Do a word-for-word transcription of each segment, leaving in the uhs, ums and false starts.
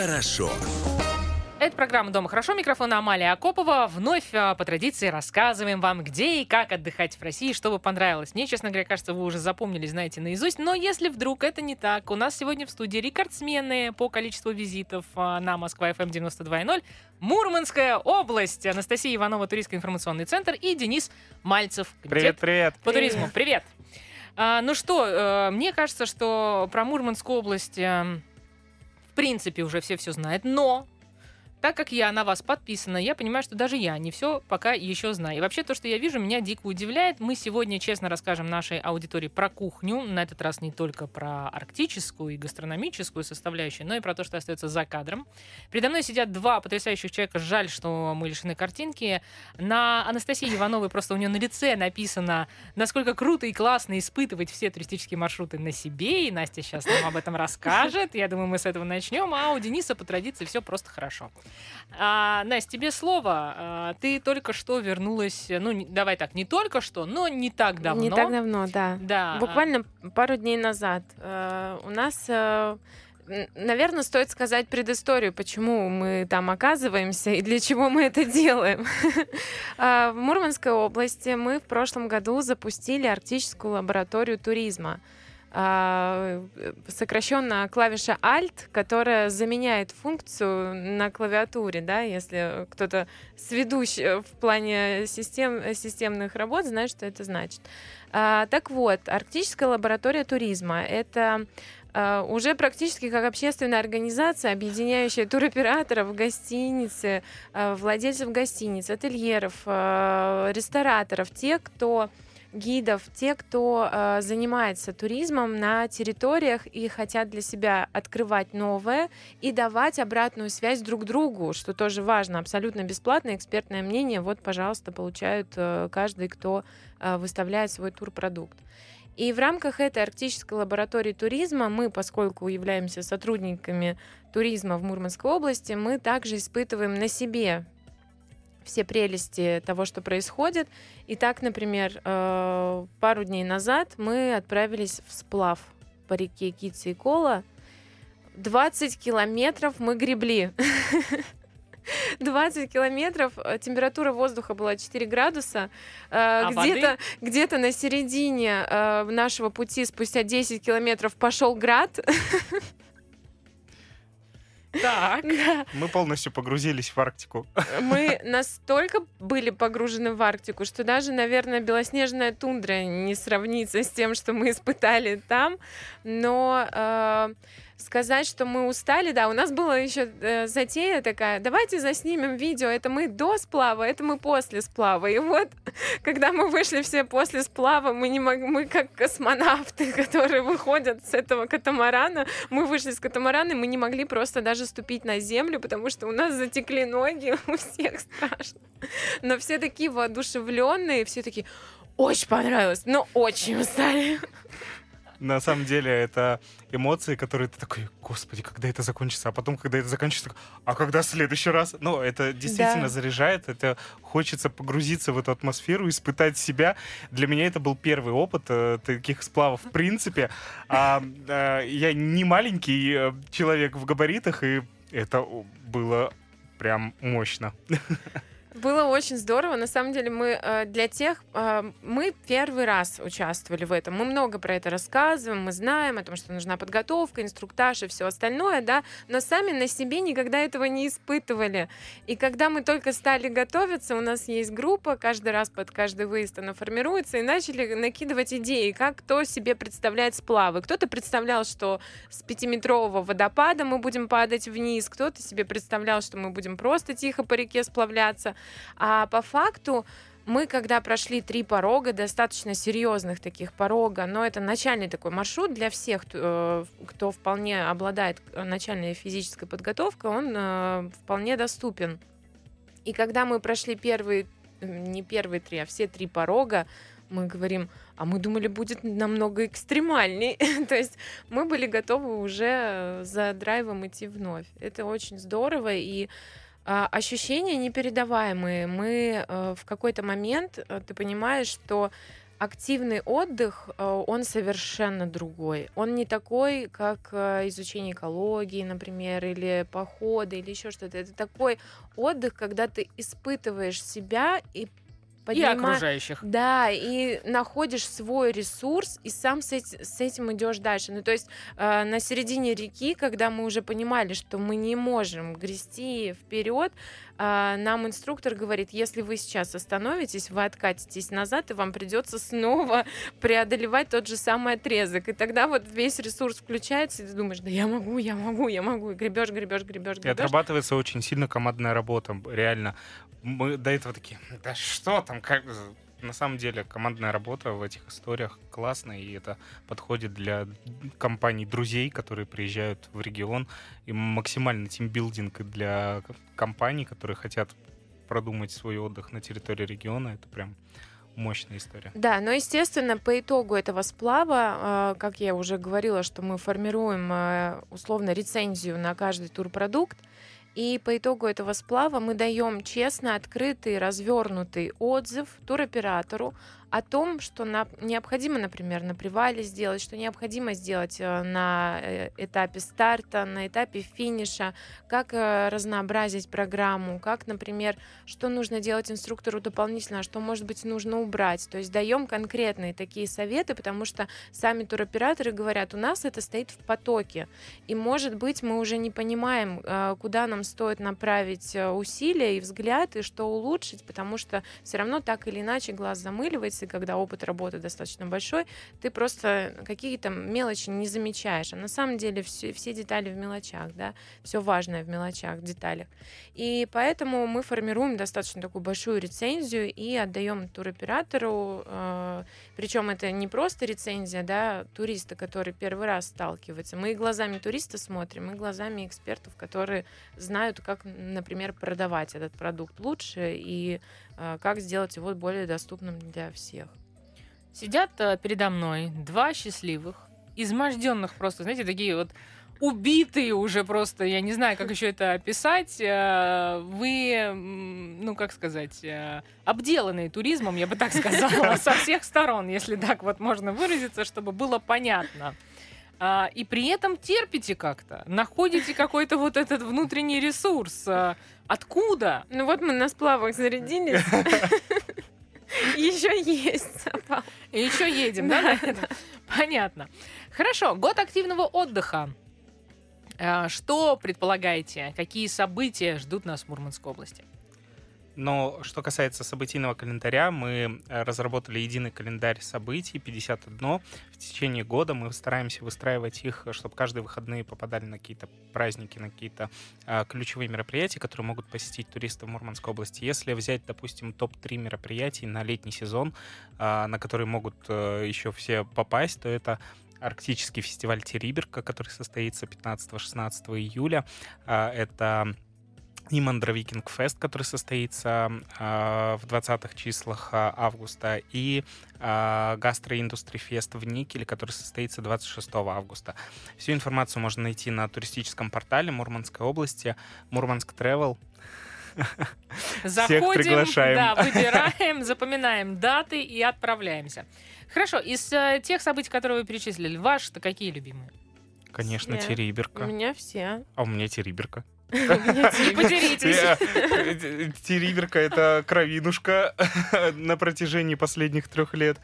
хорошо. Это программа «Дома хорошо». Микрофон Амалия Акопова. Вновь по традиции рассказываем вам, где и как отдыхать в России, чтобы понравилось. Мне, честно говоря, кажется, вы уже запомнили, знаете наизусть. Но если вдруг это не так, у нас сегодня в студии рекордсмены по количеству визитов на Москва эф эм девяносто два и ноль. Мурманская область. Анастасия Иванова, Туристский информационный центр, и Денис Мальцев. Привет-привет. По привет. туризму. Привет. А, ну что, мне кажется, что про Мурманскую область в принципе уже все все знают, но... Так как я на вас подписана, я понимаю, что даже я не все пока еще знаю. И вообще то, что я вижу, меня дико удивляет. Мы сегодня честно расскажем нашей аудитории про кухню. На этот раз не только про арктическую и гастрономическую составляющую, но и про то, что остается за кадром. Передо мной сидят два потрясающих человека. Жаль, что мы лишены картинки. На Анастасии Ивановой просто у нее на лице написано, насколько круто и классно испытывать все туристические маршруты на себе. И Настя сейчас нам об этом расскажет. Я думаю, мы с этого начнем. А у Дениса по традиции все просто хорошо. А, Настя, тебе слово. А, ты только что вернулась, ну, не, давай так, не только что, но не так давно. Не так давно, да. да. Буквально пару дней назад. А, у нас, а, наверное, стоит сказать предысторию, почему мы там оказываемся и для чего мы это делаем. В Мурманской области мы в прошлом году запустили Арктическую лабораторию туризма. Сокращенно клавиша Alt, которая заменяет функцию на клавиатуре, да, если кто-то сведущ в плане систем, системных работ, знает, что это значит. Так вот, Арктическая лаборатория туризма — это уже практически как общественная организация, объединяющая туроператоров, гостиницы, владельцев гостиниц, ательеров, рестораторов, тех, кто гидов, те, кто э, занимается туризмом на территориях и хотят для себя открывать новое и давать обратную связь друг другу, что тоже важно, абсолютно бесплатно, экспертное мнение, вот, пожалуйста, получают э, каждый, кто э, выставляет свой турпродукт. И в рамках этой Арктической лаборатории туризма мы, поскольку являемся сотрудниками туризма в Мурманской области, мы также испытываем на себе все прелести того, что происходит. И так, например, пару дней назад мы отправились в сплав по реке Кицы и Кола. двадцать километров мы гребли. двадцать километров, температура воздуха была четыре градуса. А где-то, где-то на середине нашего пути спустя десять километров пошел град. Так, да. Мы полностью погрузились в Арктику. Мы настолько были погружены в Арктику, что даже, наверное, белоснежная тундра не сравнится с тем, что мы испытали там. Но э, сказать, что мы устали, да, у нас была еще э, затея такая, давайте заснимем видео, это мы до сплава, это мы после сплава. И вот, когда мы вышли все после сплава, мы, не мог, мы как космонавты, которые выходят с этого катамарана, мы вышли с катамарана, и мы не могли просто даже ступить на землю, потому что у нас затекли ноги, у всех страшно. Но все такие воодушевленные, все такие, очень понравилось, но очень устали. На самом деле это эмоции, которые ты такой, господи, когда это закончится, а потом, когда это закончится, а когда в следующий раз? Ну, это действительно да. заряжает, это хочется погрузиться в эту атмосферу, испытать себя. Для меня это был первый опыт э, таких сплавов в принципе. А, э, я не маленький человек в габаритах, и это было прям мощно. Было очень здорово. На самом деле мы для тех... Мы первый раз участвовали в этом. Мы много про это рассказываем, мы знаем о том, что нужна подготовка, инструктаж и все остальное, да, но сами на себе никогда этого не испытывали. И когда мы только стали готовиться, у нас есть группа, каждый раз под каждый выезд она формируется, и начали накидывать идеи, как кто себе представляет сплавы. Кто-то представлял, что с пятиметрового водопада мы будем падать вниз, кто-то себе представлял, что мы будем просто тихо по реке сплавляться. А по факту мы, когда прошли три порога, достаточно серьезных таких порога, но это начальный такой маршрут для всех, кто вполне обладает начальной физической подготовкой, он вполне доступен. И когда мы прошли первые, не первые три, а все три порога, мы говорим, а мы думали, будет намного экстремальней. То есть мы были готовы уже за драйвом идти вновь. Это очень здорово, и ощущения непередаваемые. Мы э, в какой-то момент, э, ты понимаешь, что активный отдых, он совершенно другой. Он не такой, как изучение экологии, например, или походы, или еще что-то. Это такой отдых, когда ты испытываешь себя и поднимаешь... И окружающих. Да, и находишь свой ресурс, и сам с этим, с этим идешь дальше. Ну, то есть э, на середине реки, когда мы уже понимали, что мы не можем грести вперед, нам инструктор говорит: если вы сейчас остановитесь, вы откатитесь назад, и вам придется снова преодолевать тот же самый отрезок. И тогда вот весь ресурс включается, и ты думаешь: да я могу, я могу, я могу. И гребешь, гребешь, гребешь, гребешь. И отрабатывается очень сильно командная работа, реально. Мы до этого такие: да что там, как... На самом деле командная работа в этих историях классная, и это подходит для компаний друзей, которые приезжают в регион, и максимальный тимбилдинг для компаний, которые хотят продумать свой отдых на территории региона. Это прям мощная история. Да, но, естественно, по итогу этого сплава, как я уже говорила, что мы формируем условно рецензию на каждый турпродукт. И по итогу этого сплава мы даем честно открытый, развернутый отзыв туроператору о том, что на... необходимо, например, на привале сделать, что необходимо сделать на этапе старта, на этапе финиша, как разнообразить программу, как, например, что нужно делать инструктору дополнительно, а что, может быть, нужно убрать. То есть даем конкретные такие советы, потому что сами туроператоры говорят: у нас это стоит в потоке, и, может быть, мы уже не понимаем, куда нам стоит направить усилия и взгляд, и что улучшить, потому что все равно так или иначе глаз замыливается, и когда опыт работы достаточно большой, ты просто какие-то мелочи не замечаешь. А на самом деле все, все детали в мелочах, да, все важное в мелочах, в деталях. И поэтому мы формируем достаточно такую большую рецензию и отдаем туроператору. Э, причем это не просто рецензия, да, туриста, который первый раз сталкивается. Мы и глазами туриста смотрим, и глазами экспертов, которые знают, как, например, продавать этот продукт лучше и э, как сделать его более доступным для всех. Всех. Сидят передо мной два счастливых, изможденных просто, знаете, такие вот убитые уже просто, я не знаю, как еще это описать. Вы, ну, как сказать, обделанные туризмом, я бы так сказала, со всех сторон, если так вот можно выразиться, чтобы было понятно. И при этом терпите как-то, находите какой-то вот этот внутренний ресурс. Откуда? Ну вот мы на сплавах зарядились. Еще есть запал. И еще едем, да? Да, да? Понятно. Хорошо, год активного отдыха. Что предполагаете? Какие события ждут нас в Мурманской области? Но что касается событийного календаря, мы разработали единый календарь событий, пятьдесят один. В течение года мы стараемся выстраивать их, чтобы каждые выходные попадали на какие-то праздники, на какие-то а, ключевые мероприятия, которые могут посетить туристы в Мурманской области. Если взять, допустим, топ три мероприятий на летний сезон, а, на которые могут а, еще все попасть, то это... Арктический фестиваль «Териберка», который состоится пятнадцатого-шестнадцатого июля. А, это... И Мандра Викинг Фест, который состоится э, в двадцатых числах августа, и э, Гастроиндустри Фест в Никеле, который состоится двадцать шестого августа. Всю информацию можно найти на туристическом портале Мурманской области, Мурманск Тревел. Заходим, всех приглашаем. Да, выбираем, запоминаем даты и отправляемся. Хорошо, из э, тех событий, которые вы перечислили, ваши-то какие любимые? Конечно, все. Териберка. У меня все. А у меня Териберка. Не поделитесь. Териберка — это кровинушка на протяжении последних трех лет.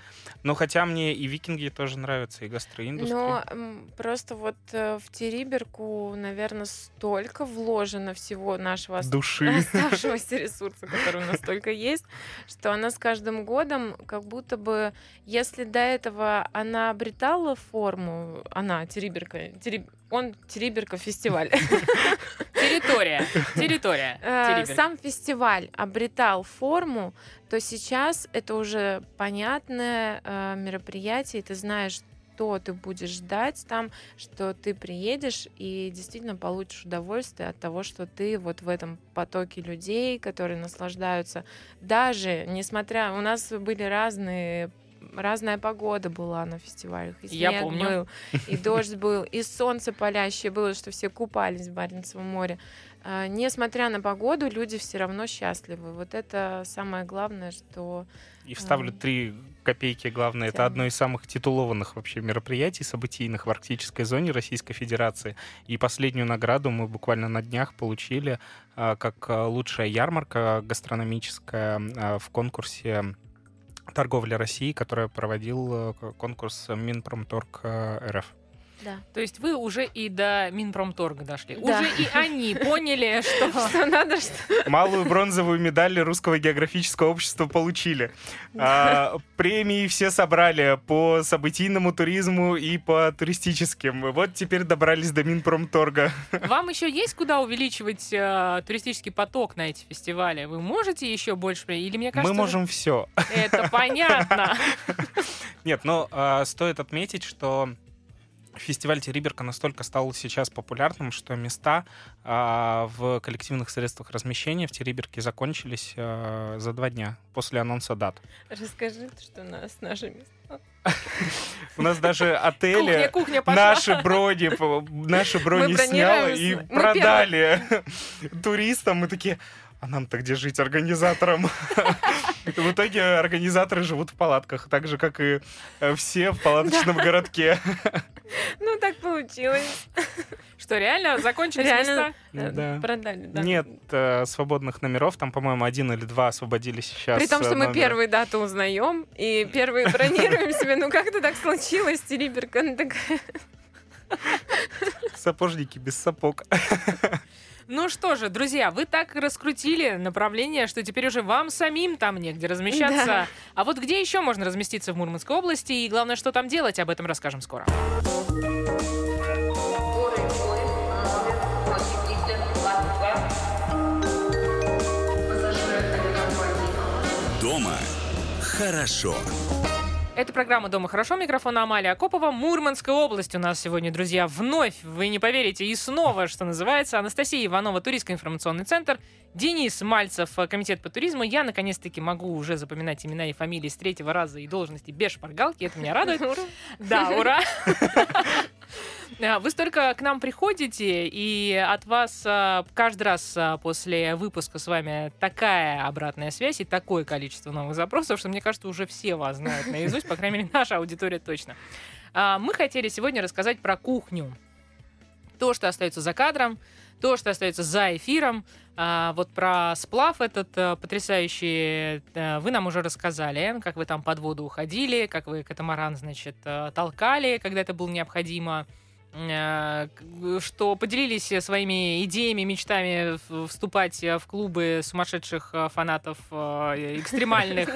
Но хотя мне и викинги тоже нравятся, и гастроиндустрия. Но просто вот в Териберку, наверное, столько вложено всего нашего души, оставшегося ресурса, который у нас только есть, что она с каждым годом как будто бы, если до этого она обретала форму, она, Териберка, териб... он Териберка фестиваль. Территория. Территория. Сам фестиваль обретал форму, то сейчас это уже понятное мероприятие, и ты знаешь, что ты будешь ждать там, что ты приедешь и действительно получишь удовольствие от того, что ты вот в этом потоке людей, которые наслаждаются. Даже несмотря... У нас были разные... Разная погода была на фестивалях. И снег был, и дождь был, и солнце палящее было, что все купались в Баренцевом море. несмотря на погоду, люди все равно счастливы. Вот это самое главное, что... И вставлю три копейки, главное, это одно из самых титулованных вообще мероприятий событийных в арктической зоне Российской Федерации. И последнюю награду мы буквально на днях получили как лучшая ярмарка гастрономическая в конкурсе «Торговля России», который проводил конкурс Минпромторг РФ. Да. То есть вы уже и до Минпромторга дошли. Да. Уже и они поняли, что надо... Малую бронзовую медаль Русского географического общества получили. Премии все собрали по событийному туризму и по туристическим. Вот теперь добрались до Минпромторга. Вам еще есть куда увеличивать туристический поток на эти фестивали? Вы можете еще больше? Или, мне кажется, мы можем все. Это понятно. Нет, но стоит отметить, что фестиваль «Териберка» настолько стал сейчас популярным, что места э, в коллективных средствах размещения в «Териберке» закончились э, за два дня после анонса дат. Расскажи, что у нас наши места. У нас даже отели, наши брони, наши брони снял и продали туристам. Мы такие... А нам-то где жить организаторам? В итоге организаторы живут в палатках, так же, как и все в палаточном городке. Ну, так получилось. Что, реально закончились места? Продали, да. Нет свободных номеров, там, по-моему, один или два освободились сейчас. При том, что мы первые даты узнаем и первые бронируем себе. Ну, как-то так случилось, Териберка, она такая... Сапожники без сапог. Ну что же, друзья, вы так раскрутили направление, что теперь уже вам самим там негде размещаться. Да. А вот где еще можно разместиться в Мурманской области? И главное, что там делать, об этом расскажем скоро. Дома хорошо. Это программа «Дома хорошо». Микрофон Амалия Акопова. Мурманская область у нас сегодня, друзья, вновь, вы не поверите, и снова, что называется. Анастасия Иванова, Туристский информационный центр. Денис Мальцев, Комитет по туризму. Я, наконец-таки, могу уже запоминать имена и фамилии с третьего раза и должности без шпаргалки. Это меня радует. Да, ура! Вы столько к нам приходите, и от вас каждый раз после выпуска с вами такая обратная связь и такое количество новых запросов, что, мне кажется, уже все вас знают наизусть, по крайней мере, наша аудитория точно. Мы хотели сегодня рассказать про кухню. То, что остается за кадром, то, что остается за эфиром. Вот про сплав этот потрясающий вы нам уже рассказали, как вы там под воду уходили, как вы катамаран, значит, толкали, когда это было необходимо. Что поделились своими идеями, мечтами вступать в клубы сумасшедших фанатов экстремальных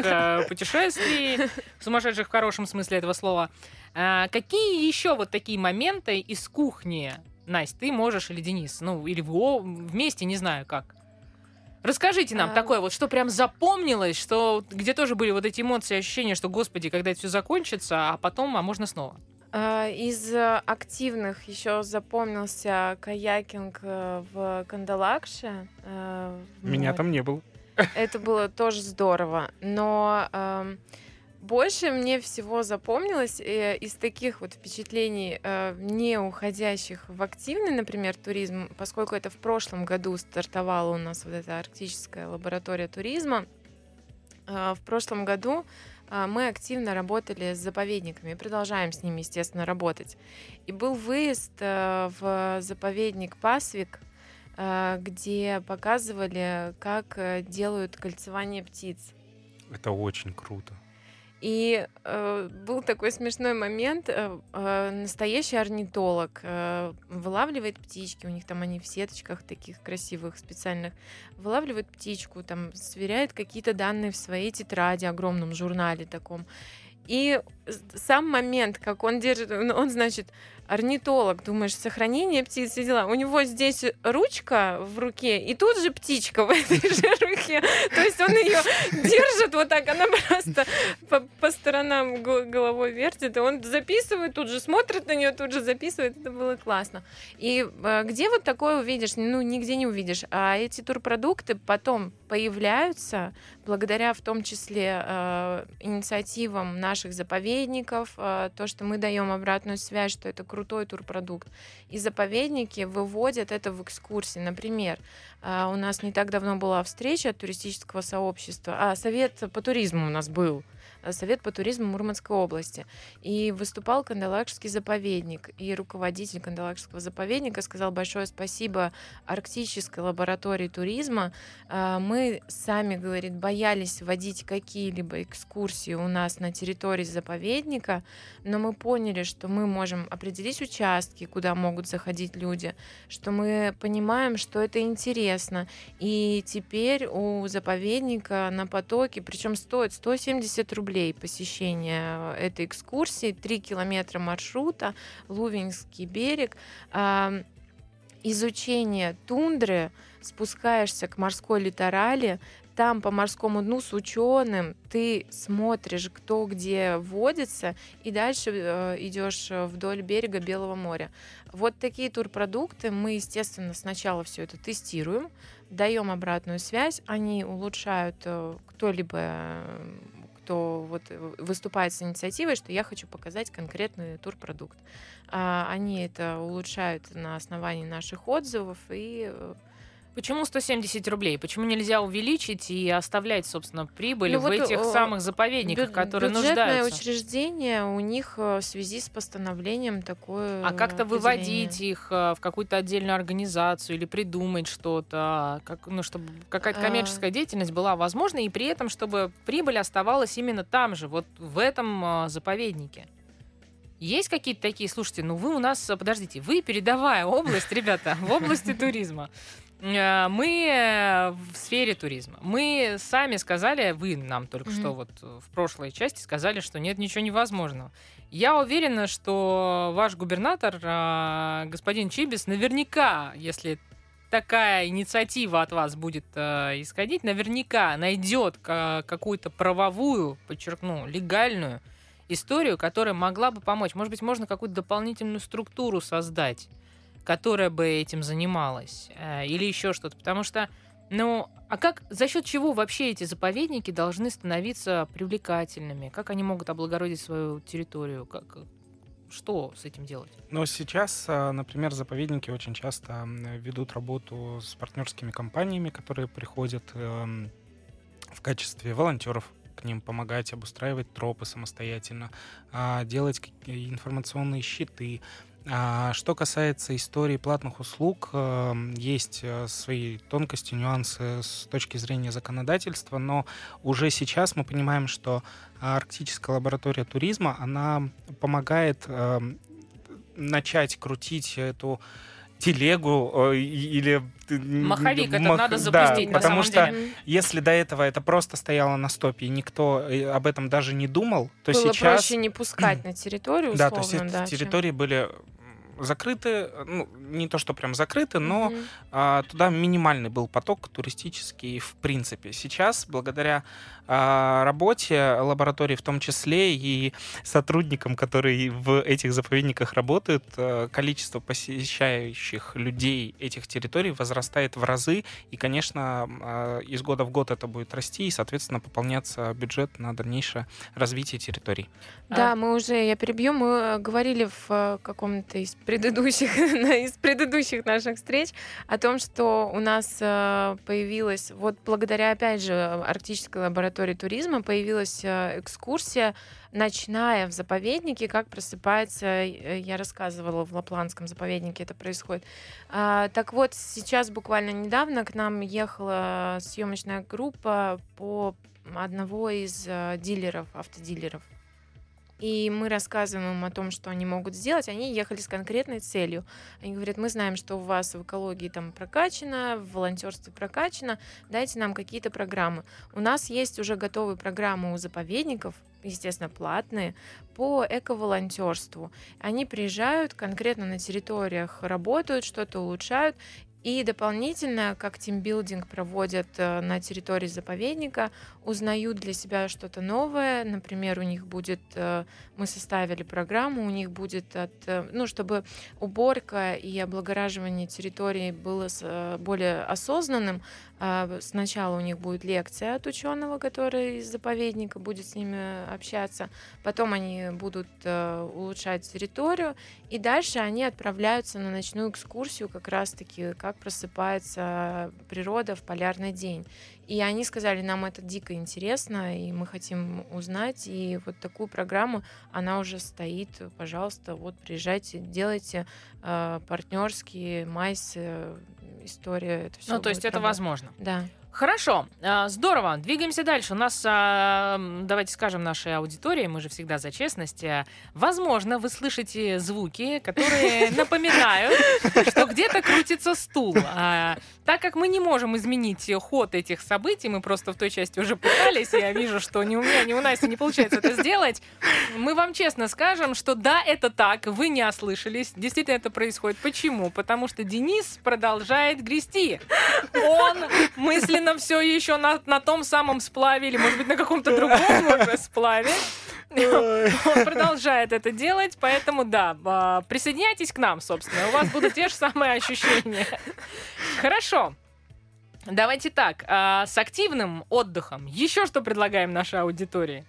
путешествий, сумасшедших в хорошем смысле этого слова. Какие еще вот такие моменты из кухни, Настя, ты можешь или Денис, ну или вы вместе, не знаю как. Расскажите нам а... такое вот, что прям запомнилось, что где тоже были вот эти эмоции, ощущения, что, господи, когда это все закончится, а потом, а можно снова. Из активных еще запомнился каякинг в Кандалакше. Меня там не было. Это было тоже здорово. Но э, больше мне всего запомнилось э, из таких вот впечатлений, э, не уходящих в активный, например, туризм, поскольку это в прошлом году стартовала у нас вот эта Арктическая лаборатория туризма. Э, в прошлом году мы активно работали с заповедниками, продолжаем с ними, естественно, работать. И был выезд в заповедник Пасвик, где показывали, как делают кольцевание птиц. Это очень круто. И э, был такой смешной момент. Э, настоящий орнитолог э, вылавливает птички. У них там они в сеточках таких красивых, специальных. Вылавливает птичку, там сверяет какие-то данные в своей тетради, огромном журнале таком. И сам момент, как он держит, он, значит, орнитолог, думаешь, сохранение птиц и дела. У него здесь ручка в руке, и тут же птичка в этой же руке. То есть он ее держит вот так, она просто сторонам головой вертит, и он записывает тут же, смотрит на нее, тут же записывает. Это было классно. И где вот такое увидишь? Ну, нигде не увидишь. А эти турпродукты потом появляются благодаря в том числе э, инициативам наших заповедников, э, то, что мы даем обратную связь, что это крутой турпродукт. И заповедники выводят это в экскурсии. Например, э, у нас не так давно была встреча от туристического сообщества, а совет по туризму у нас был. Совет по туризму Мурманской области. И выступал Кандалакшский заповедник. И руководитель Кандалакшского заповедника сказал большое спасибо Арктической лаборатории туризма. Мы сами, говорит, боялись вводить какие-либо экскурсии у нас на территории заповедника, но мы поняли, что мы можем определить участки, куда могут заходить люди, что мы понимаем, что это интересно. И теперь у заповедника на потоке, причем стоит сто семьдесят рублей, посещение этой экскурсии, три километра маршрута, Лувеньгский берег, э, изучение тундры, спускаешься к морской литерали, там по морскому дну с ученым ты смотришь, кто где водится, и дальше э, идешь вдоль берега Белого моря. Вот такие турпродукты мы, естественно, сначала все это тестируем, даем обратную связь, они улучшают э, кто-либо э, кто вот выступает с инициативой, что я хочу показать конкретный турпродукт. Они это улучшают на основании наших отзывов. И почему сто семьдесят рублей? Почему нельзя увеличить и оставлять, собственно, прибыль ну, в вот этих о, самых заповедниках, бю- которые нуждаются? Бюджетное учреждение у них в связи с постановлением такое. А как-то выводить их в какую-то отдельную организацию или придумать что-то, как, ну, чтобы какая-то коммерческая деятельность была возможна, и при этом, чтобы прибыль оставалась именно там же, вот в этом заповеднике. Есть какие-то такие, слушайте, ну вы у нас, подождите, вы передовая область, ребята, в области туризма. Мы в сфере туризма. Мы сами сказали, вы нам только mm-hmm. что вот в прошлой части сказали, что нет ничего невозможного. Я уверена, что ваш губернатор, господин Чибис, наверняка, если такая инициатива от вас будет исходить, наверняка найдет какую-то правовую, подчеркну, легальную историю, которая могла бы помочь. Может быть, можно какую-то дополнительную структуру создать, которая бы этим занималась, или еще что-то. Потому что, ну, а как, за счет чего вообще эти заповедники должны становиться привлекательными? Как они могут облагородить свою территорию? Как, что с этим делать? Ну, сейчас, например, заповедники очень часто ведут работу с партнерскими компаниями, которые приходят в качестве волонтеров к ним, помогать обустраивать тропы самостоятельно, делать информационные щиты. Что касается истории платных услуг, есть свои тонкости, нюансы с точки зрения законодательства, но уже сейчас мы понимаем, что Арктическая лаборатория туризма, она помогает начать крутить эту телегу или... Маховик, это мах... надо запустить, да, на самом деле. Потому что если до этого это просто стояло на стопе, и никто об этом даже не думал, то было сейчас... Было проще не пускать на территорию, условно, да. То есть да, территории чем... были закрыты, ну, не то, что прям закрыты, но mm-hmm. а, туда минимальный был поток туристический в принципе. Сейчас, благодаря а, работе лаборатории в том числе и сотрудникам, которые в этих заповедниках работают, а, количество посещающих людей этих территорий возрастает в разы, и, конечно, а, из года в год это будет расти, и, соответственно, пополняться бюджет на дальнейшее развитие территорий. Да, а... мы уже, я перебью, мы говорили в каком-то из предыдущих, из предыдущих наших встреч о том, что у нас появилась, вот благодаря, опять же, Арктической лаборатории туризма появилась экскурсия ночная в заповеднике, как просыпается, я рассказывала, в Лапландском заповеднике это происходит. Так вот, сейчас буквально недавно к нам ехала съемочная группа по одного из дилеров, автодилеров. И мы рассказываем им о том, что они могут сделать. Они ехали с конкретной целью. Они говорят, мы знаем, что у вас в экологии там прокачано, в волонтерстве прокачано, дайте нам какие-то программы. У нас есть уже готовые программы у заповедников, естественно, платные, по эко-волонтерству. Они приезжают конкретно на территориях, работают, что-то улучшают. И дополнительно, как тимбилдинг проводят на территории заповедника, узнают для себя что-то новое. Например, у них будет, мы составили программу, у них будет, от, ну, чтобы уборка и облагораживание территории было более осознанным, сначала у них будет лекция от ученого, который из заповедника будет с ними общаться, потом они будут улучшать территорию, и дальше они отправляются на ночную экскурсию как раз-таки, как просыпается природа в полярный день. И они сказали, нам это дико интересно, и мы хотим узнать. И вот такую программу, она уже стоит. Пожалуйста, вот приезжайте, делайте э, партнерские, майсы, история. Это все ну, то есть это работать. Возможно. Да. Хорошо, здорово, двигаемся дальше. У нас, давайте скажем нашей аудитории, мы же всегда за честность, возможно, вы слышите звуки, которые напоминают, что где-то крутится стул. Так как мы не можем изменить ход этих событий, мы просто в той части уже пытались, я вижу, что ни у меня, ни у Насти не получается это сделать, мы вам честно скажем, что да, это так, вы не ослышались, действительно это происходит. Почему? Потому что Денис продолжает грести. Он мысленно на все еще на, на том самом сплаве или, может быть, на каком-то другом уже сплаве. Он продолжает это делать, поэтому, да, присоединяйтесь к нам, собственно. У вас будут те же самые ощущения. Хорошо. Давайте так. С активным отдыхом еще что предлагаем нашей аудитории?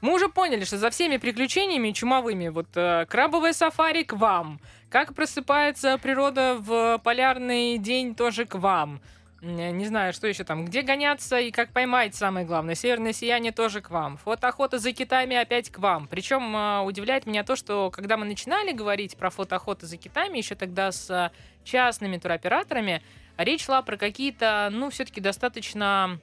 Мы уже поняли, что за всеми приключениями чумовыми, вот крабовое сафари к вам, как просыпается природа в полярный день тоже к вам. Не знаю, что еще там, где гоняться и как поймать, самое главное. Северное сияние тоже к вам. Фотоохота за китами опять к вам. Причем удивляет меня то, что когда мы начинали говорить про фотоохоту за китами, еще тогда с частными туроператорами, речь шла про какие-то, ну, все-таки достаточно...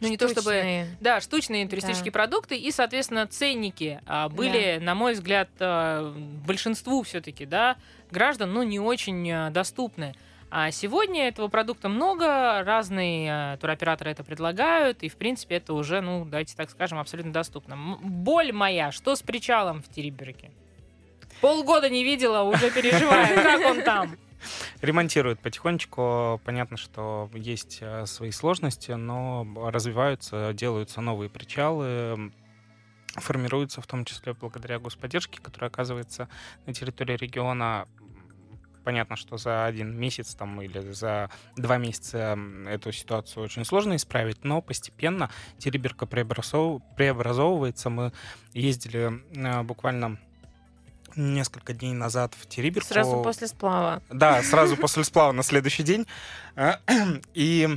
Ну, не то чтобы... Да, штучные туристические да. продукты и, соответственно, ценники а, были, да. на мой взгляд, а, большинству все-таки, да, граждан, ну, не очень доступны. А сегодня этого продукта много, разные туроператоры это предлагают, и, в принципе, это уже, ну, давайте так скажем, абсолютно доступно. Боль моя, что с причалом в Териберке? Полгода не видела, уже переживаю, как он там? Ремонтируют потихонечку. Понятно, что есть свои сложности, но развиваются, делаются новые причалы, формируются в том числе благодаря господдержке, которая оказывается на территории региона. Понятно, что за один месяц там, или за два месяца эту ситуацию очень сложно исправить, но постепенно Териберка преобразов... преобразовывается. Мы ездили э, буквально несколько дней назад в Териберку. Сразу после сплава. Да, сразу после сплава на следующий день. И...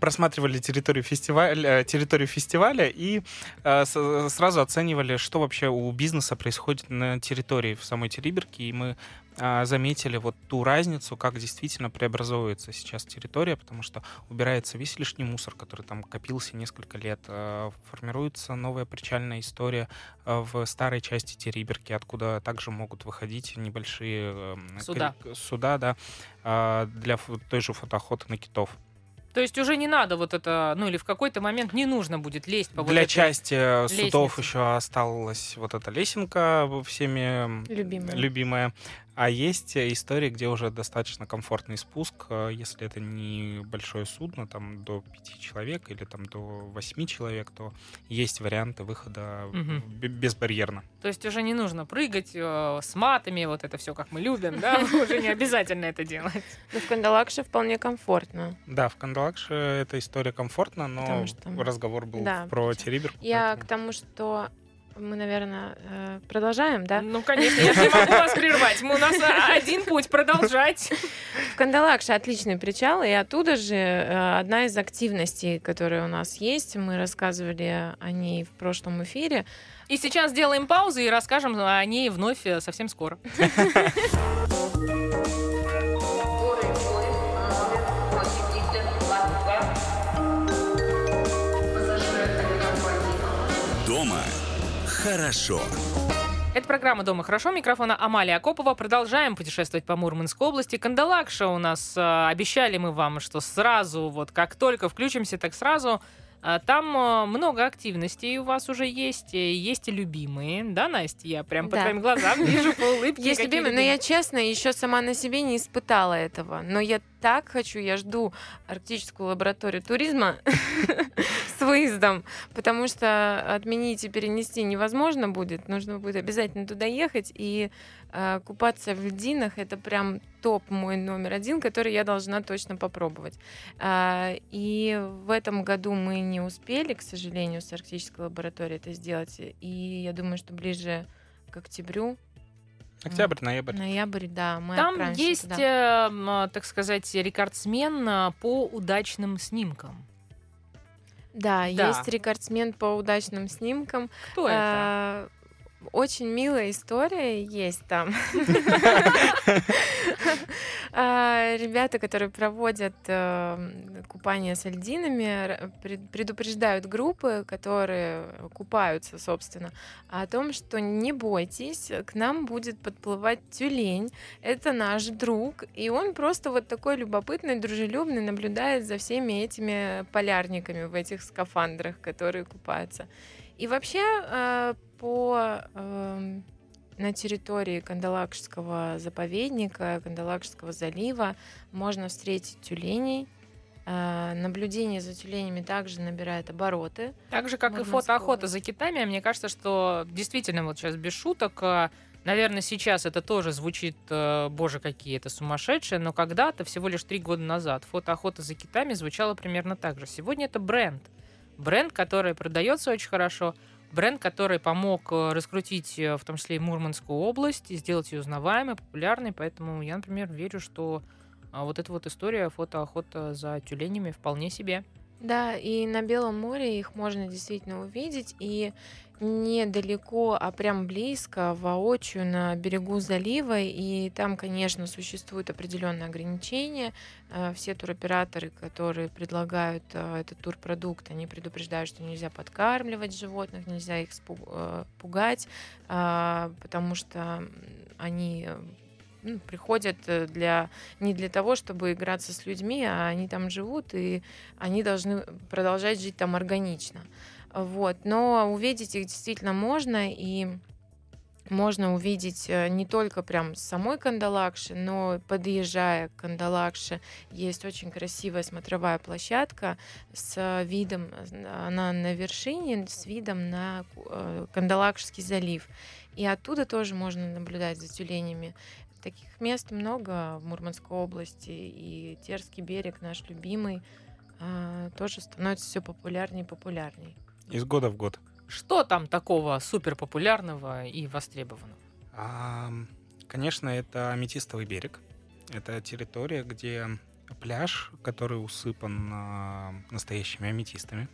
просматривали территорию фестиваля, территорию фестиваля и э, с, сразу оценивали, что вообще у бизнеса происходит на территории в самой Териберке. И мы э, заметили вот ту разницу, как действительно преобразовывается сейчас территория, потому что убирается весь лишний мусор, который там копился несколько лет. Э, формируется новая причальная история в старой части Териберки, откуда также могут выходить небольшие э, суда, к, суда да, э, для той же фотоохоты на китов. То есть уже не надо вот это, ну или в какой-то момент не нужно будет лезть по вот этой лестнице. Для части судов еще осталась вот эта лесенка всеми любимая. любимая. А есть истории, где уже достаточно комфортный спуск, если это небольшое судно, там до пяти человек или там до восьми человек, то есть варианты выхода угу. безбарьерно. То есть уже не нужно прыгать э, с матами, вот это все, как мы любим, да? Уже не обязательно это делать. Но в Кандалакше вполне комфортно. Да, в Кандалакше эта история комфортна, но разговор был про Териберку. Я к тому, что... Мы, наверное, продолжаем, да? Ну, конечно, я же не могу вас прервать. Мы, у нас один путь — продолжать. В Кандалакше отличный причал, и оттуда же одна из активностей, которые у нас есть. Мы рассказывали о ней в прошлом эфире. И сейчас сделаем паузу и расскажем о ней вновь совсем скоро. Дома хорошо. Это программа «Дома хорошо». Микрофона Амалия Акопова. Продолжаем путешествовать по Мурманской области. Кандалакша у нас. Э, обещали мы вам, что сразу, вот как только включимся, так сразу Там много активностей у вас уже есть. Есть и любимые. Да, Настя? Я прям по да. твоим глазам вижу по улыбке. Есть любимые, но я, честно, еще сама на себе не испытала этого. Но я так хочу, я жду Арктическую лабораторию туризма с выездом, потому что отменить и перенести невозможно будет. Нужно будет обязательно туда ехать. И э, купаться в льдинах — это прям топ мой номер один, который я должна точно попробовать. Э, и в этом году мы не успели, к сожалению, с Арктической лабораторией это сделать. И я думаю, что ближе к октябрю, Октябрь, ноябрь. Ноябрь, да. Мы там есть, туда. так сказать, рекордсмен по удачным снимкам. Да, да, есть рекордсмен по удачным снимкам. Кто это? Очень милая история есть там. Ребята, которые проводят купание с льдинами, предупреждают группы, которые купаются, собственно, о том, что не бойтесь, к нам будет подплывать тюлень. Это наш друг, и он просто вот такой любопытный, дружелюбный, наблюдает за всеми этими полярниками в этих скафандрах, которые купаются. И вообще... По, э, на территории Кандалакшского заповедника, Кандалакшского залива можно встретить тюленей. Э, наблюдение за тюленями также набирает обороты. Так же, как и фотоохота за китами. Мне кажется, что действительно, вот сейчас без шуток, наверное, сейчас это тоже звучит, боже, какие это сумасшедшие, но когда-то, всего лишь три года назад, фотоохота за китами звучала примерно так же. Сегодня это бренд. Бренд, который продается очень хорошо. Бренд, который помог раскрутить, в том числе и Мурманскую область, и сделать ее узнаваемой, популярной. Поэтому я, например, верю, что вот эта вот история фотоохота за тюленями вполне себе. Да, и на Белом море их можно действительно увидеть. И недалеко, а прям близко, воочию, на берегу залива. И там, конечно, существуют определенные ограничения. Все туроператоры, которые предлагают этот турпродукт, они предупреждают, что нельзя подкармливать животных, нельзя их пугать, потому что они... Ну, приходят для, не для того, чтобы играться с людьми, а они там живут, и они должны продолжать жить там органично. Вот. Но увидеть их действительно можно, и можно увидеть не только прям с самой Кандалакши, но подъезжая к Кандалакше есть очень красивая смотровая площадка с видом, она на вершине, с видом на Кандалакшский залив. И оттуда тоже можно наблюдать за тюленями. Таких мест много в Мурманской области, и Терский берег, наш любимый, тоже становится все популярнее и популярнее. Из года в год. Что там такого суперпопулярного и востребованного? А, конечно, это Аметистовый берег. Это территория, где пляж, который усыпан настоящими аметистами.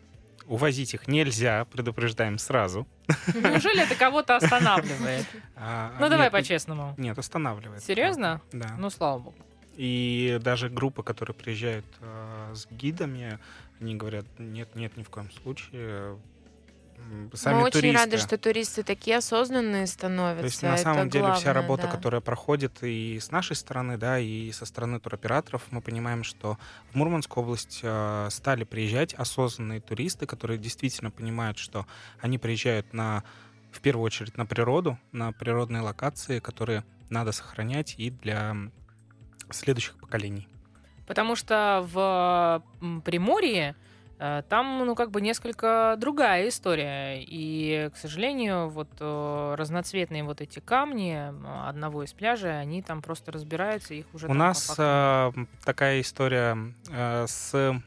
Увозить их нельзя, предупреждаем сразу. Неужели это кого-то останавливает? Ну, давай по-честному. Нет, останавливает. Серьезно? Да. Ну, слава богу. И даже группы, которые приезжают с гидами, они говорят, нет, нет, ни в коем случае. Сами Мы туристы. Очень рады, что туристы такие осознанные становятся. То есть, на самом это деле, главное, вся работа, да. которая проходит и с нашей стороны, да, и со стороны туроператоров, мы понимаем, что в Мурманскую область э, стали приезжать осознанные туристы, которые действительно понимают, что они приезжают на, в первую очередь на природу, на природные локации, которые надо сохранять и для следующих поколений. Потому что в Приморье там, ну, как бы несколько другая история. И, к сожалению, вот разноцветные вот эти камни одного из пляжей, они там просто разбираются, их уже... У нас э, такая история э, с...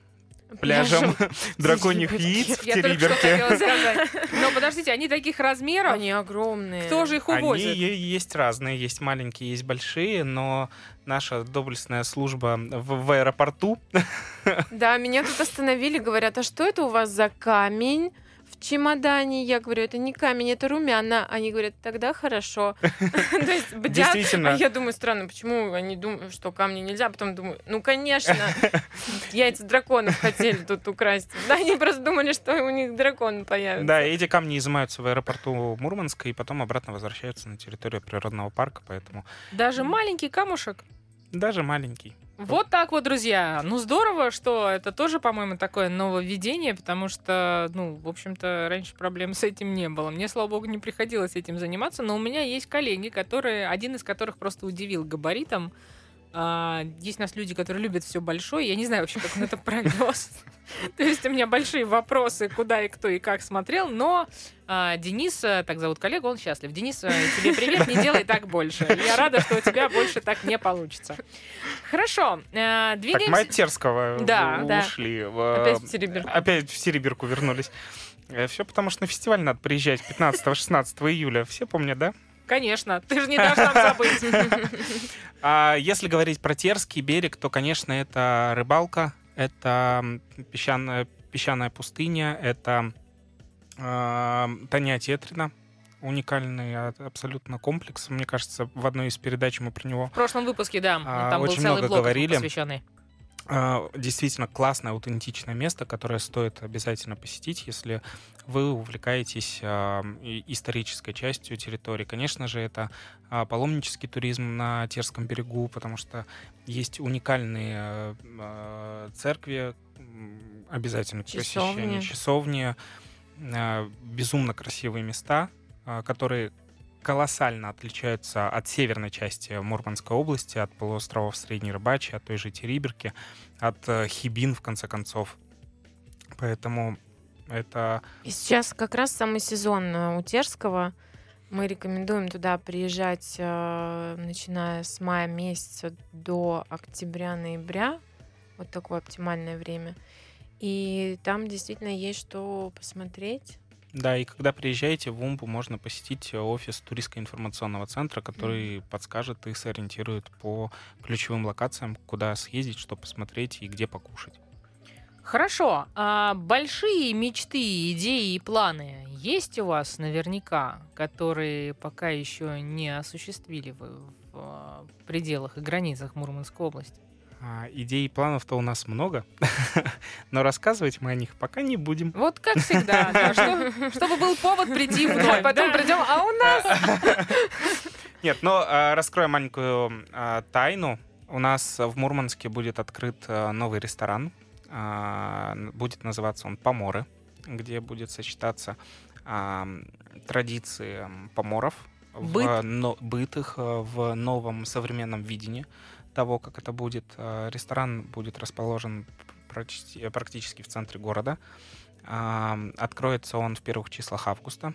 пляжем драконьих яиц в Териберке. Но подождите, они таких размеров? Они огромные. Кто же их увозит? Они есть разные, есть маленькие, есть большие, но наша доблестная служба в, в аэропорту... Да, меня тут остановили, говорят, а что это у вас за камень в чемодане? Я говорю, это не камень, это румяна. Они говорят, тогда хорошо. То есть бдят. Я думаю, странно, почему они думают, что камни нельзя. Потом думаю, ну, конечно, яйца драконов хотели тут украсть. Да, они просто думали, что у них дракон появится. Да, эти камни изымаются в аэропорту Мурманска и потом обратно возвращаются на территорию природного парка, поэтому... Даже маленький камушек? Даже маленький. Вот так вот, друзья. Ну, здорово, что это тоже, по-моему, такое нововведение, потому что, ну, в общем-то, раньше проблем с этим не было. Мне, слава богу, не приходилось этим заниматься, но у меня есть коллеги, которые, один из которых просто удивил габаритом. А, есть у нас люди, которые любят все большое. Я не знаю вообще, как он это пронес. То есть у меня большие вопросы, куда и кто и как смотрел. Но Денис, так зовут коллегу, он счастлив. Денис, тебе привет, не делай так больше. Я рада, что у тебя больше так не получится. Хорошо, двигаемся. Так, мы от Терского ушли. Опять в Териберку. Опять в Териберку вернулись. Все потому, что на фестиваль надо приезжать пятнадцатого-шестнадцатого июля. Все помнят, да? Конечно, ты же не дашь нам забыть. А если говорить про Терский берег, то, конечно, это рыбалка, это песчаная, песчаная пустыня, это э, Тоня Тетрина. Уникальный абсолютно комплекс. Мне кажется, в одной из передач мы про него... В прошлом выпуске, да. Там очень был целый много блок говорили. Посвященный. Действительно классное, аутентичное место, которое стоит обязательно посетить, если вы увлекаетесь исторической частью территории. Конечно же, это паломнический туризм на Терском берегу, потому что есть уникальные церкви, обязательно к посещению, часовни, безумно красивые места, которые колоссально отличаются от северной части Мурманской области, от полуостровов Средней Рыбачьи, от той же Териберки, от Хибин, в конце концов. Поэтому это... И сейчас как раз самый сезон у Терского. Мы рекомендуем туда приезжать, начиная с мая месяца до октября-ноября. Вот такое оптимальное время. И там действительно есть что посмотреть. Да, и когда приезжаете в Умбу, можно посетить офис Туристского информационного центра, который mm-hmm. подскажет и сориентирует по ключевым локациям, куда съездить, что посмотреть и где покушать. Хорошо. А большие мечты, идеи и планы есть у вас наверняка, которые пока еще не осуществили вы в пределах и границах Мурманской области? Идей и планов-то у нас много, но рассказывать мы о них пока не будем. Вот как всегда, да, что, чтобы был повод прийти вновь, потом да. придем, а у нас... Нет, но ну, раскрою маленькую а, тайну. У нас в Мурманске будет открыт новый ресторан, а, будет называться он «Поморы», где будет сочетаться а, традиции поморов, Быт. в, но, быт их в новом современном видении. Того, как это будет. Ресторан будет расположен практически в центре города. Откроется он в первых числах августа.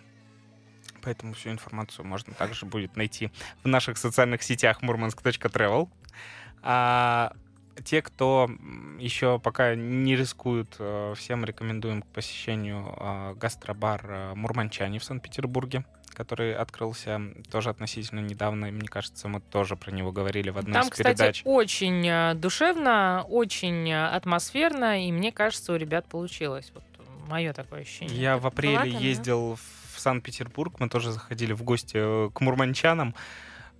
Поэтому всю информацию можно также будет найти в наших социальных сетях мурманск точка тревел. А те, кто еще пока не рискуют, всем рекомендуем к посещению гастробар «Мурманчане» в Санкт-Петербурге, который открылся тоже относительно недавно, и мне кажется, мы тоже про него говорили в одной Там, из передач. Там, кстати, очень душевно, очень атмосферно, и мне кажется, у ребят получилось. Вот мое такое ощущение. Я в апреле Была-то, ездил да? в Санкт-Петербург, мы тоже заходили в гости к мурманчанам.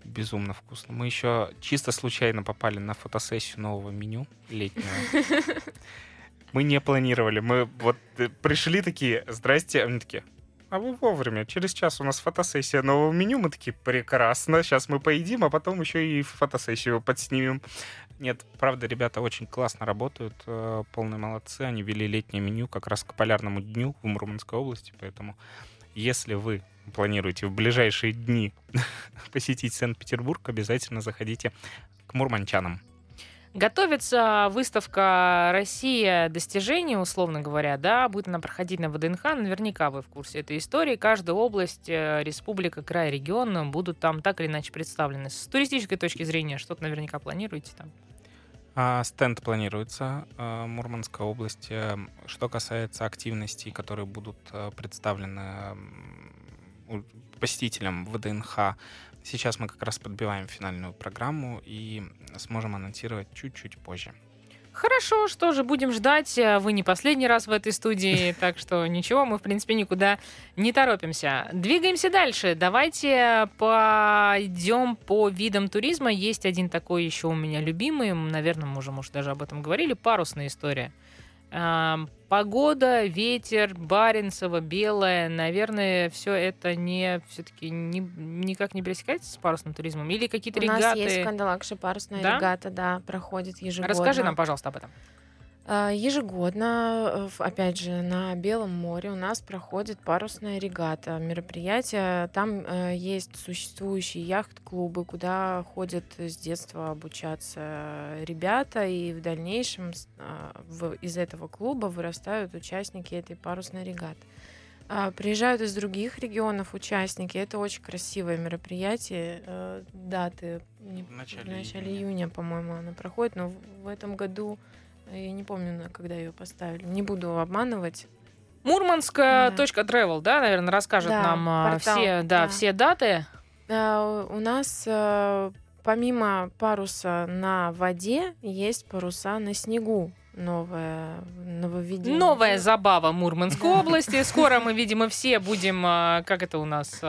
Безумно вкусно. Мы еще чисто случайно попали на фотосессию нового меню летнего. Мы не планировали. Мы вот пришли такие, здрасте, они такие... А вы вовремя. Через час у нас фотосессия нового меню. Мы такие, прекрасно, сейчас мы поедим, а потом еще и фотосессию подснимем. Нет, правда, ребята очень классно работают, полные молодцы. Они ввели летнее меню как раз к полярному дню в Мурманской области, поэтому если вы планируете в ближайшие дни посетить Санкт-Петербург, обязательно заходите к мурманчанам. Готовится выставка «Россия. Достижения», условно говоря, да, будет она проходить на вэ дэ эн ха, наверняка вы в курсе этой истории. Каждая область, республика, край, регион будут там так или иначе представлены. С туристической точки зрения что-то наверняка планируете там? А, стенд планируется в Мурманской области. Что касается активностей, которые будут представлены посетителям вэ дэ эн ха, сейчас мы как раз подбиваем финальную программу и сможем анонсировать чуть-чуть позже. Хорошо, что же, будем ждать. Вы не последний раз в этой студии, так что ничего, мы, в принципе, никуда не торопимся. Двигаемся дальше. Давайте пойдем по видам туризма. Есть один такой еще у меня любимый, наверное, мы уже, может, даже об этом говорили, парусная история. Погода, ветер, Баренцево, Белое, наверное, все это не все-таки не, никак не пересекается с парусным туризмом? Или какие-то регаты? У нас есть Кандалакши, парусная да? регата, да, проходит ежегодно. Расскажи нам, пожалуйста, об этом. Ежегодно, опять же, на Белом море у нас проходит парусная регата, мероприятие. Там есть существующие яхт-клубы, куда ходят с детства обучаться ребята, и в дальнейшем из этого клуба вырастают участники этой парусной регаты. Приезжают из других регионов участники. Это очень красивое мероприятие. Даты в начале, в начале июня. июня, по-моему, она проходит, но в этом году... Я не помню, когда ее поставили. Не буду обманывать. Мурманская да. точка Тревел, да, наверное, расскажет да, нам портал, все, да, да. все даты. Uh, у нас uh, помимо паруса на воде есть паруса на снегу. Новое нововведение. Новая забава Мурманской области. Скоро мы, видимо, все будем, как это у нас...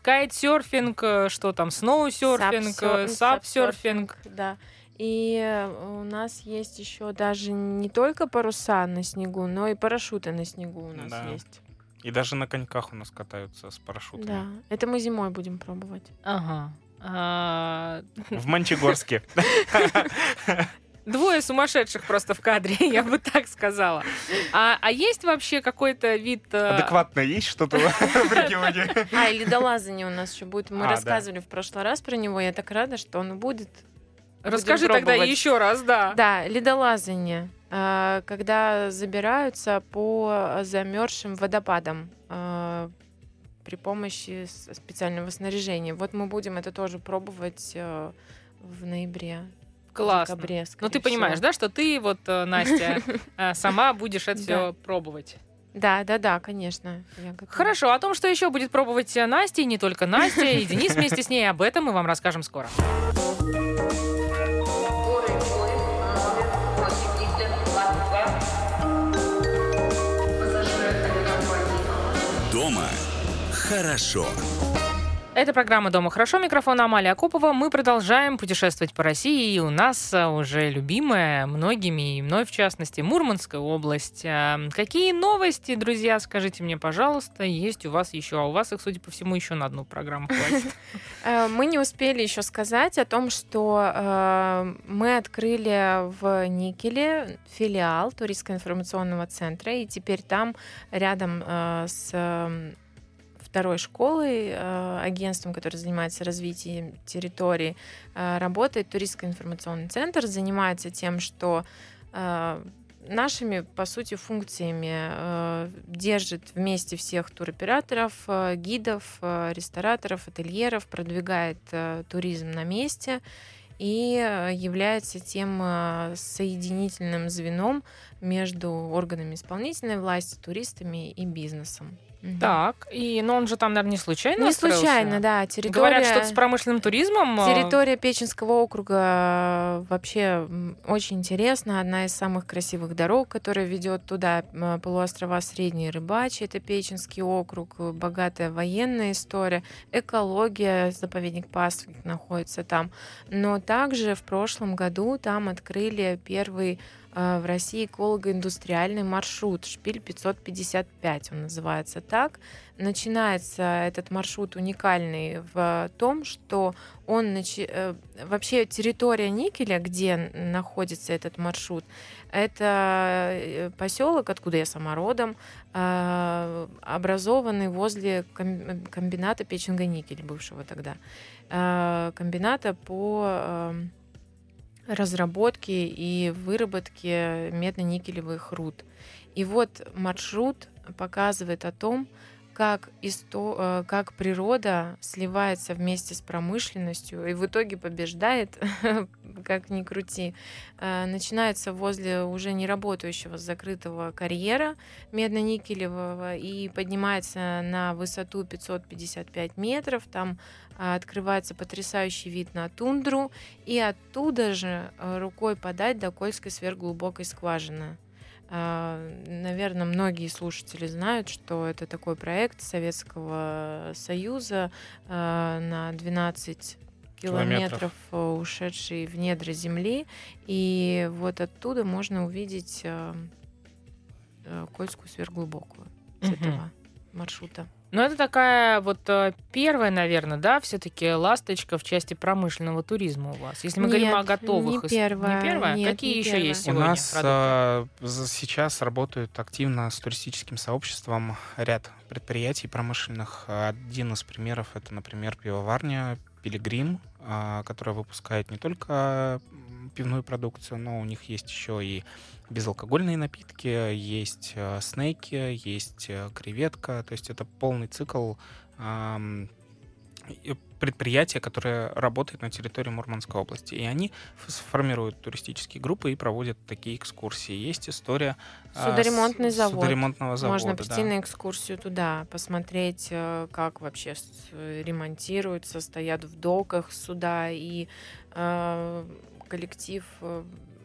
кайтсерфинг, что там, сноусерфинг, сапсерфинг. Да. И у нас есть еще даже не только паруса на снегу, но и парашюты на снегу у нас да. есть. И даже на коньках у нас катаются с парашютами. Да, это мы зимой будем пробовать. Ага. А... В Мончегорске. Двое сумасшедших просто в кадре, я бы так сказала. А, а есть вообще какой-то вид... Адекватно есть что-то в регионе? А, и ледолазание у нас еще будет. Мы рассказывали в прошлый раз про него, я так рада, что он будет... Расскажи тогда еще раз, да. Да, ледолазание, когда забираются по замерзшим водопадам при помощи специального снаряжения. Вот мы будем это тоже пробовать в ноябре. Классно. В декабре, скорее всего. Ну ты понимаешь, да, что ты вот, Настя, сама будешь это все пробовать. Да, да, да, конечно. Хорошо, о том, что еще будет пробовать Настя, и не только Настя, и Денис вместе с ней, об этом мы вам расскажем скоро. Дома хорошо. Это программа «Дома хорошо». Микрофон Амалия Акопова. Мы продолжаем путешествовать по России. И у нас уже любимая многими, и мной в частности, Мурманская область. Какие новости, друзья, скажите мне, пожалуйста, есть у вас еще? А у вас их, судя по всему, еще на одну программу хватит. Мы не успели еще сказать о том, что мы открыли в Никеле филиал Туристского информационного центра. И теперь там рядом с... второй школой, агентством, которое занимается развитием территории, работает туристский информационный центр, занимается тем, что нашими, по сути, функциями держит вместе всех туроператоров, гидов, рестораторов, ательеров, продвигает туризм на месте и является тем соединительным звеном между органами исполнительной власти, туристами и бизнесом. Так, и, но он же там, наверное, не случайно Не устроился? Случайно, да. Территория... Говорят, что-то с промышленным туризмом. Территория Печенского округа вообще очень интересна. Одна из самых красивых дорог, которая ведет туда, полуострова Средние Рыбачи. Это Печенский округ, богатая военная история, экология, заповедник Пасвик находится там. Но также в прошлом году там открыли первый в России эколого-индустриальный маршрут «Шпиль пятьсот пятьдесят пять», он называется так. Начинается этот маршрут уникальный в том, что он нач... вообще территория Никеля, где находится этот маршрут, это поселок, откуда я сама родом, образованный возле комбината Печенга-Никель, бывшего тогда, комбината по... разработки и выработки медно-никелевых руд. И вот маршрут показывает о том, как, исто... как природа сливается вместе с промышленностью и в итоге побеждает, как ни крути. Начинается возле уже не работающего закрытого карьера медно-никелевого и поднимается на высоту пятьсот пятьдесят пять метров. Там открывается потрясающий вид на тундру. И оттуда же рукой подать до Кольской сверхглубокой скважины. Наверное, многие слушатели знают, что это такой проект Советского Союза на двенадцать километров, километров, ушедший в недра земли. И вот оттуда можно увидеть Кольскую сверхглубокую с этого маршрута. Ну, это такая вот первая, наверное, да, все-таки ласточка в части промышленного туризма у вас. Если мы нет, говорим о готовых... Не первая. Не первая? Нет, Какие не еще первая. Есть сегодня У нас продукты? Сейчас работают активно с туристическим сообществом ряд предприятий промышленных. Один из примеров — это, например, пивоварня «Пилигрим», которая выпускает не только пивную продукцию, но у них есть еще и безалкогольные напитки, есть снеки, есть креветка. То есть это полный цикл предприятия, которое работает на территории Мурманской области. И они формируют туристические группы и проводят такие экскурсии. Есть история судоремонтный завод. судоремонтного завода. Можно пойти да. на экскурсию туда, посмотреть, как вообще ремонтируются, стоят в доках суда. И э, коллектив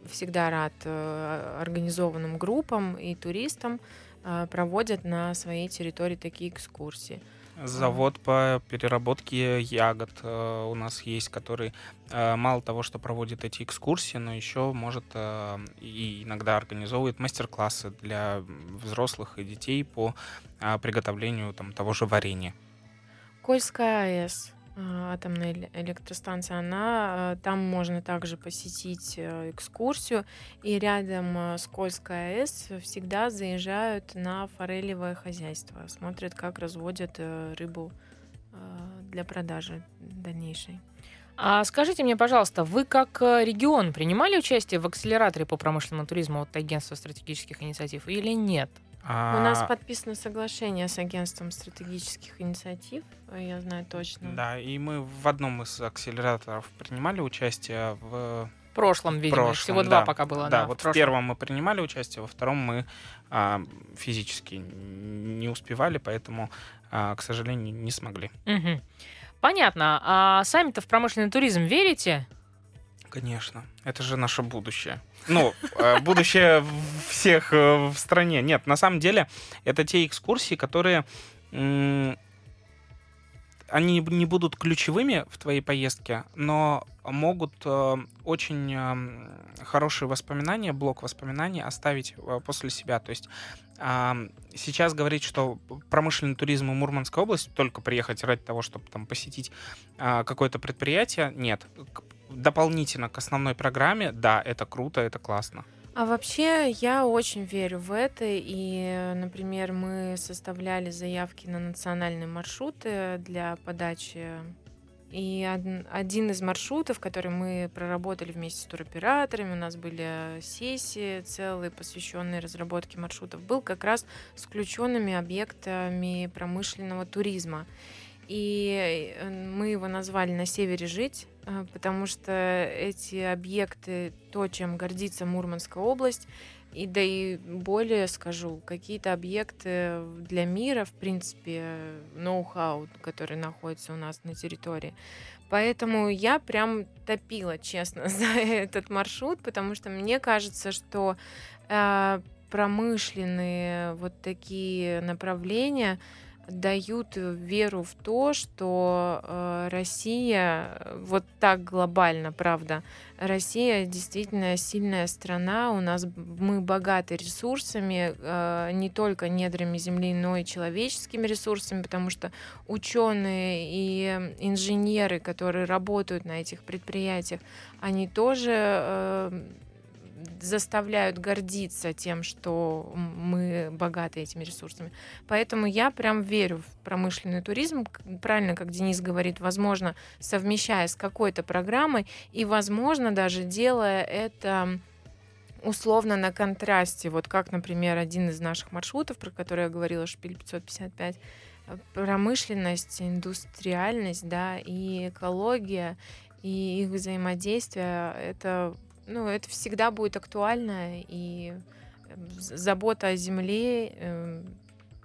всегда рад организованным группам и туристам, э, проводят на своей территории такие экскурсии. Завод по переработке ягод э, у нас есть, который э, мало того, что проводит эти экскурсии, но еще может э, и иногда организовывает мастер-классы для взрослых и детей по э, приготовлению там, того же варенья. Кольская АЭС, атомная электростанция, она, там можно также посетить экскурсию. И рядом с Кольской АЭС всегда заезжают на форелевое хозяйство, смотрят, как разводят рыбу для продажи дальнейшей. А скажите мне, пожалуйста, вы как регион принимали участие в акселераторе по промышленному туризму от Агентства стратегических инициатив или нет? А... У нас подписано соглашение с Агентством стратегических инициатив, я знаю точно. Да, и мы в одном из акселераторов принимали участие в... В прошлом, видимо, прошлом, всего да. два пока было. Да, да вот в, в первом мы принимали участие, во втором мы а, физически не успевали, поэтому, а, к сожалению, не смогли. Угу. Понятно. А сами-то в промышленный туризм верите? Конечно. Это же наше будущее. Ну, будущее всех в стране. Нет, на самом деле, это те экскурсии, которые... Они не будут ключевыми в твоей поездке, но могут очень хорошие воспоминания, блок воспоминаний оставить после себя. То есть сейчас говорить, что промышленный туризм и Мурманская область, только приехать ради того, чтобы там посетить какое-то предприятие, нет. Дополнительно к основной программе, да, это круто, это классно. А вообще я очень верю в это, и, например, мы составляли заявки на национальные маршруты для подачи, и один из маршрутов, который мы проработали вместе с туроператорами, у нас были сессии целые, посвященные разработке маршрутов, был как раз с включенными объектами промышленного туризма. И мы его назвали «На севере жить», потому что эти объекты, то, чем гордится Мурманская область, и да и более скажу, какие-то объекты для мира, в принципе, ноу-хау, который находится у нас на территории. Поэтому я прям топила, честно, за этот маршрут, потому что мне кажется, что э, промышленные вот такие направления дают веру в то, что э, Россия вот так глобально, правда, Россия действительно сильная страна, у нас мы богаты ресурсами, э, не только недрами земли, но и человеческими ресурсами, потому что ученые и инженеры, которые работают на этих предприятиях, они тоже э, заставляют гордиться тем, что мы богаты этими ресурсами. Поэтому я прям верю в промышленный туризм. Правильно, как Денис говорит, возможно, совмещая с какой-то программой и, возможно, даже делая это условно на контрасте. Вот как, например, один из наших маршрутов, про который я говорила, «Шпиль пятьсот пятьдесят пять», промышленность, индустриальность, да, и экология, и их взаимодействие — это... Ну, это всегда будет актуально, и забота о земле э,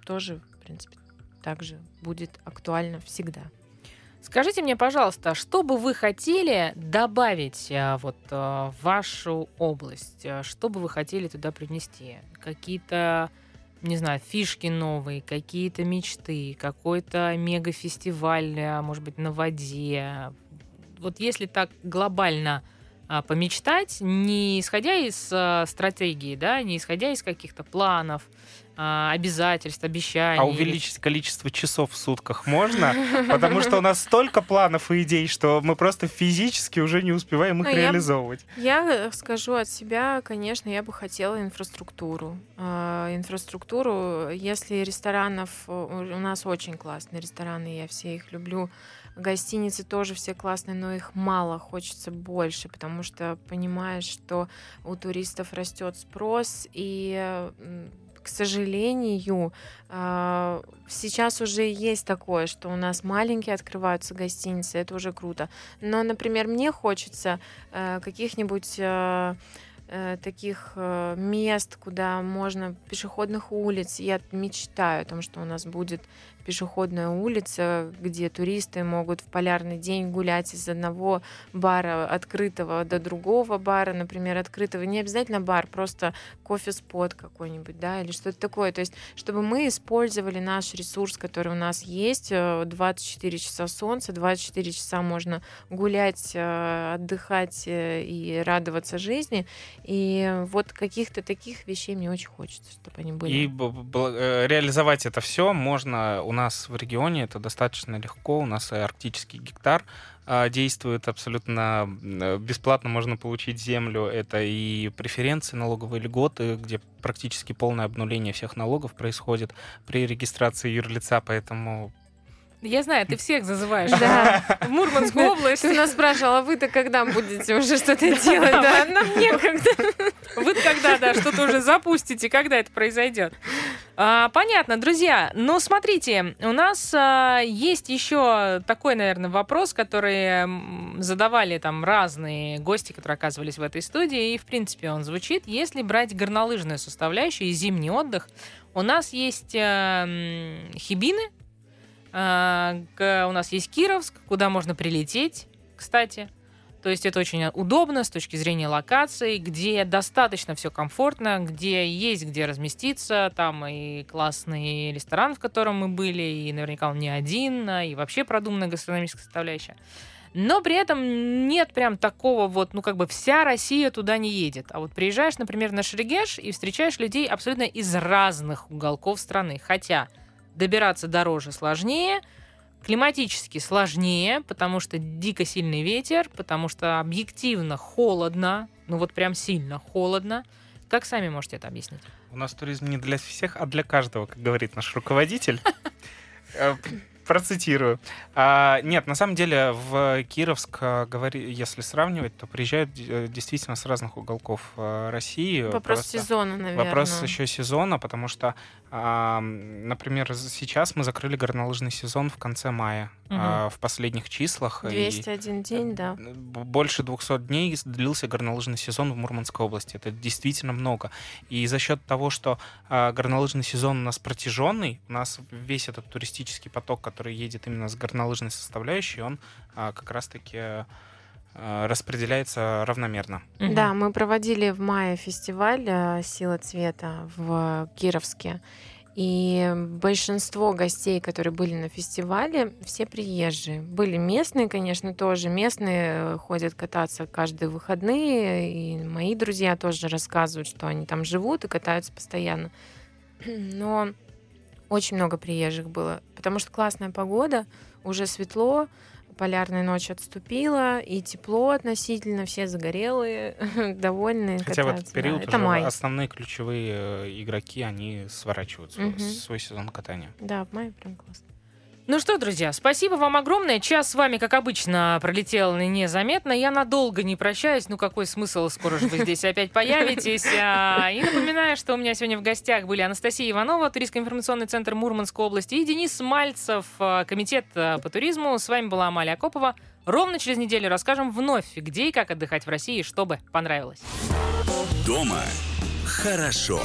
тоже, в принципе, также будет актуальна всегда. Скажите мне, пожалуйста, что бы вы хотели добавить вот, в вашу область? Что бы вы хотели туда принести? Какие-то, не знаю, фишки новые, какие-то мечты, какой-то мегафестиваль, может быть, на воде? Вот если так глобально помечтать, не исходя из э, стратегии, да, не исходя из каких-то планов, э, обязательств, обещаний. А увеличить количество часов в сутках можно? Потому что у нас столько планов и идей, что мы просто физически уже не успеваем их реализовывать. Я скажу от себя, конечно, я бы хотела инфраструктуру. Инфраструктуру, если ресторанов... У нас очень классные рестораны, я все их люблю. Гостиницы тоже все классные, но их мало, хочется больше, потому что понимаешь, что у туристов растет спрос, и, к сожалению, сейчас уже есть такое, что у нас маленькие открываются гостиницы, это уже круто. Но, например, мне хочется каких-нибудь... таких мест, куда можно, пешеходных улиц. Я мечтаю о том, что у нас будет пешеходная улица, где туристы могут в полярный день гулять из одного бара открытого до другого бара, например, открытого. Не обязательно бар, просто кофе-спот какой-нибудь, да, или что-то такое. То есть, чтобы мы использовали наш ресурс, который у нас есть, двадцать четыре часа солнца, двадцать четыре часа можно гулять, отдыхать и радоваться жизни. И вот каких-то таких вещей мне очень хочется, чтобы они были. И б- б- реализовать это все можно у нас в регионе, это достаточно легко, у нас арктический гектар действует абсолютно бесплатно, можно получить землю. Это и преференции, налоговые льготы, где практически полное обнуление всех налогов происходит при регистрации юрлица, поэтому... Я знаю, ты всех зазываешь. Да. В Мурманскую область. Ты нас спрашивала, а вы-то когда будете уже что-то делать? Да, нам некогда. Вы-то когда, да, что-то уже запустите, когда это произойдет? А, понятно, друзья. Но смотрите, у нас а, есть еще такой, наверное, вопрос, который задавали там разные гости, которые оказывались в этой студии, и, в принципе, он звучит. Если брать горнолыжную составляющую и зимний отдых, у нас есть а, Хибины, у нас есть Кировск, куда можно прилететь, кстати. То есть это очень удобно с точки зрения локаций, где достаточно все комфортно, где есть где разместиться, там и классный ресторан, в котором мы были, и наверняка он не один, и вообще продуманная гастрономическая составляющая. Но при этом нет прям такого вот, ну как бы вся Россия туда не едет. А вот приезжаешь, например, на Шерегеш и встречаешь людей абсолютно из разных уголков страны. Хотя... добираться дороже сложнее, климатически сложнее, потому что дико сильный ветер, потому что объективно холодно, ну вот прям сильно холодно. Как сами можете это объяснить? У нас туризм не для всех, а для каждого, как говорит наш руководитель. Процитирую. А, нет, на самом деле в Кировск, говори, если сравнивать, то приезжают действительно с разных уголков России. Вопрос Просто сезона, наверное. Вопрос еще сезона, потому что, а, например, сейчас мы закрыли горнолыжный сезон в конце мая, угу. а, в последних числах. двести один и день, да. Больше двести дней длился горнолыжный сезон в Мурманской области. Это действительно много. И за счет того, что а, горнолыжный сезон у нас протяженный, у нас весь этот туристический поток, который который едет именно с горнолыжной составляющей, он а, как раз-таки а, распределяется равномерно. Mm-hmm. Да, мы проводили в мае фестиваль «Сила цвета» в Кировске. И большинство гостей, которые были на фестивале, все приезжие. Были местные, конечно, тоже. Местные ходят кататься каждые выходные. И мои друзья тоже рассказывают, что они там живут и катаются постоянно. Но... очень много приезжих было, потому что классная погода, уже светло, полярная ночь отступила, и тепло относительно, все загорелые, довольные. Хотя в этот период да. уже май. Основные ключевые игроки, они сворачивают угу. свой сезон катания. Да, в мае прям классно. Ну что, друзья, спасибо вам огромное. Час с вами, как обычно, пролетел незаметно. Я надолго не прощаюсь. Ну какой смысл? Скоро же вы здесь опять появитесь. И напоминаю, что у меня сегодня в гостях были Анастасия Иванова, Туристский информационный центр Мурманской области, и Денис Мальцев, Комитет по туризму. С вами была Амалия Акопова. Ровно через неделю расскажем вновь, где и как отдыхать в России, чтобы понравилось. Дома хорошо.